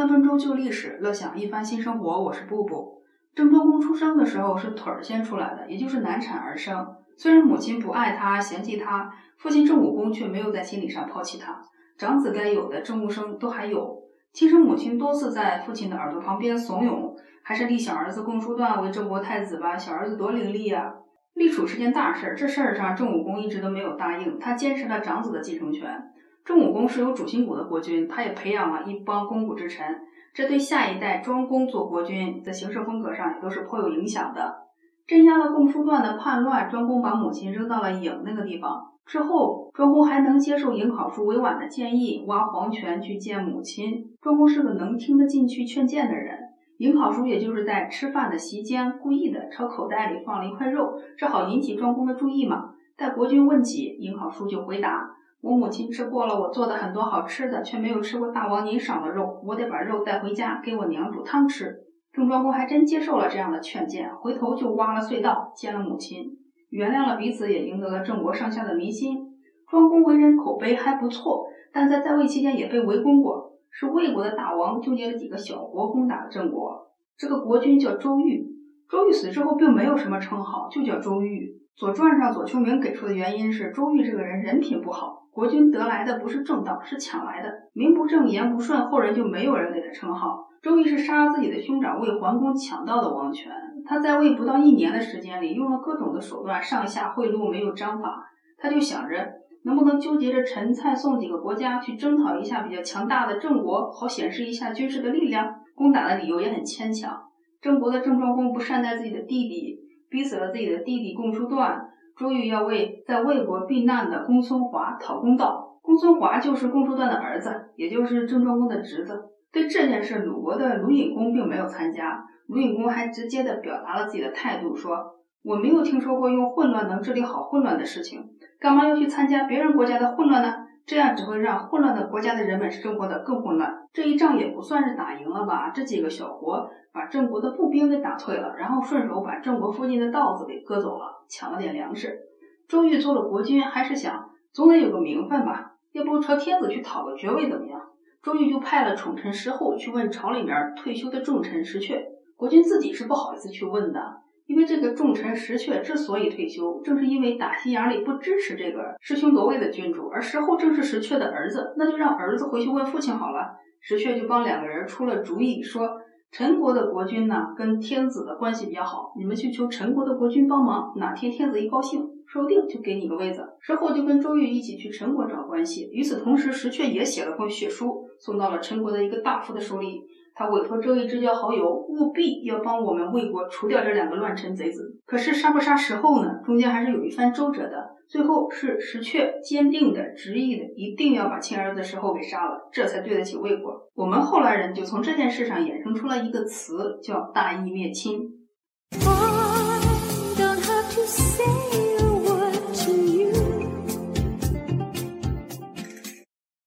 3分钟旧历史，乐享一番新生活。我是布布。郑庄公出生的时候是腿儿先出来的，也就是难产而生。虽然母亲不爱他、嫌弃他，父亲郑武公却没有在心理上抛弃他。长子该有的政务生都还有，亲生母亲多次在父亲的耳朵旁边怂恿，还是立小儿子共叔段为郑国太子吧，小儿子多伶俐啊。立储是件大事，这事儿上郑武公一直都没有答应，他坚持了长子的继承权。郑武公是有主心骨的国君，他也培养了一帮肱骨之臣，这对下一代庄公做国君在行事风格上也都是颇有影响的。镇压了共叔段的叛乱，庄公把母亲扔到了郢那个地方。之后庄公还能接受颍考叔委婉的建议，挖黄泉去见母亲。庄公是个能听得进去劝谏的人。颍考叔也就是在吃饭的席间故意的朝口袋里放了一块肉，这好引起庄公的注意嘛。待国君问起，颍考叔就回答，我母亲吃过了我做的很多好吃的，却没有吃过大王您赏的肉，我得把肉带回家给我娘煮汤吃。郑庄公还真接受了这样的劝谏，回头就挖了隧道见了母亲，原谅了彼此，也赢得了郑国上下的民心。庄公为人口碑还不错，但在位期间也被围攻过，是魏国的大王纠结了几个小国攻打了郑国。这个国君叫周瑜，周瑜死之后并没有什么称号，就叫周瑜。左传上左丘明给出的原因是周瑜这个人人品不好，国君得来的不是正道，是抢来的，名不正言不顺，后人就没有人给他称号。周瑜是杀自己的兄长魏桓公抢到的王权，他在位不到1年的时间里，用了各种的手段，上下贿赂，没有章法。他就想着能不能纠结着陈、蔡、宋几个国家去征讨一下比较强大的郑国，好显示一下军事的力量。攻打的理由也很牵强，郑国的郑庄公不善待自己的弟弟，逼死了自己的弟弟共叔段。周瑜要为在魏国避难的公孙华讨公道，公孙华就是共叔段的儿子，也就是郑庄公的侄子。对这件事，鲁国的鲁隐公并没有参加，鲁隐公还直接的表达了自己的态度，说我没有听说过用混乱能治理好混乱的事情，干嘛要去参加别人国家的混乱呢？这样只会让混乱的国家的人们生活的更混乱。这一仗也不算是打赢了吧，这几个小国把郑国的步兵给打退了，然后顺手把郑国附近的稻子给割走了，抢了点粮食。周瑜做了国君，还是想总得有个名分吧，要不朝天子去讨个爵位怎么样？周瑜就派了宠臣石厚去问朝里面退休的重臣石阙，国君自己是不好意思去问的。因为这个重臣石阙之所以退休，正是因为打心眼里不支持这个弑兄夺位的君主，而石厚正是石阙的儿子，那就让儿子回去问父亲好了。石阙就帮两个人出了主意，说陈国的国君呢跟天子的关系比较好，你们去求陈国的国君帮忙，哪天天子一高兴，说不定就给你个位子。石厚就跟周瑜一起去陈国找关系。与此同时，石阙也写了封血书送到了陈国的一个大夫的手里，他委托这位至交好友务必要帮我们魏国除掉这2个乱臣贼子。可是杀不杀石厚呢，中间还是有一番周折的，最后是石阙坚定的执意的一定要把亲儿子石厚给杀了，这才对得起魏国。我们后来人就从这件事上衍生出了一个词，叫大义灭亲。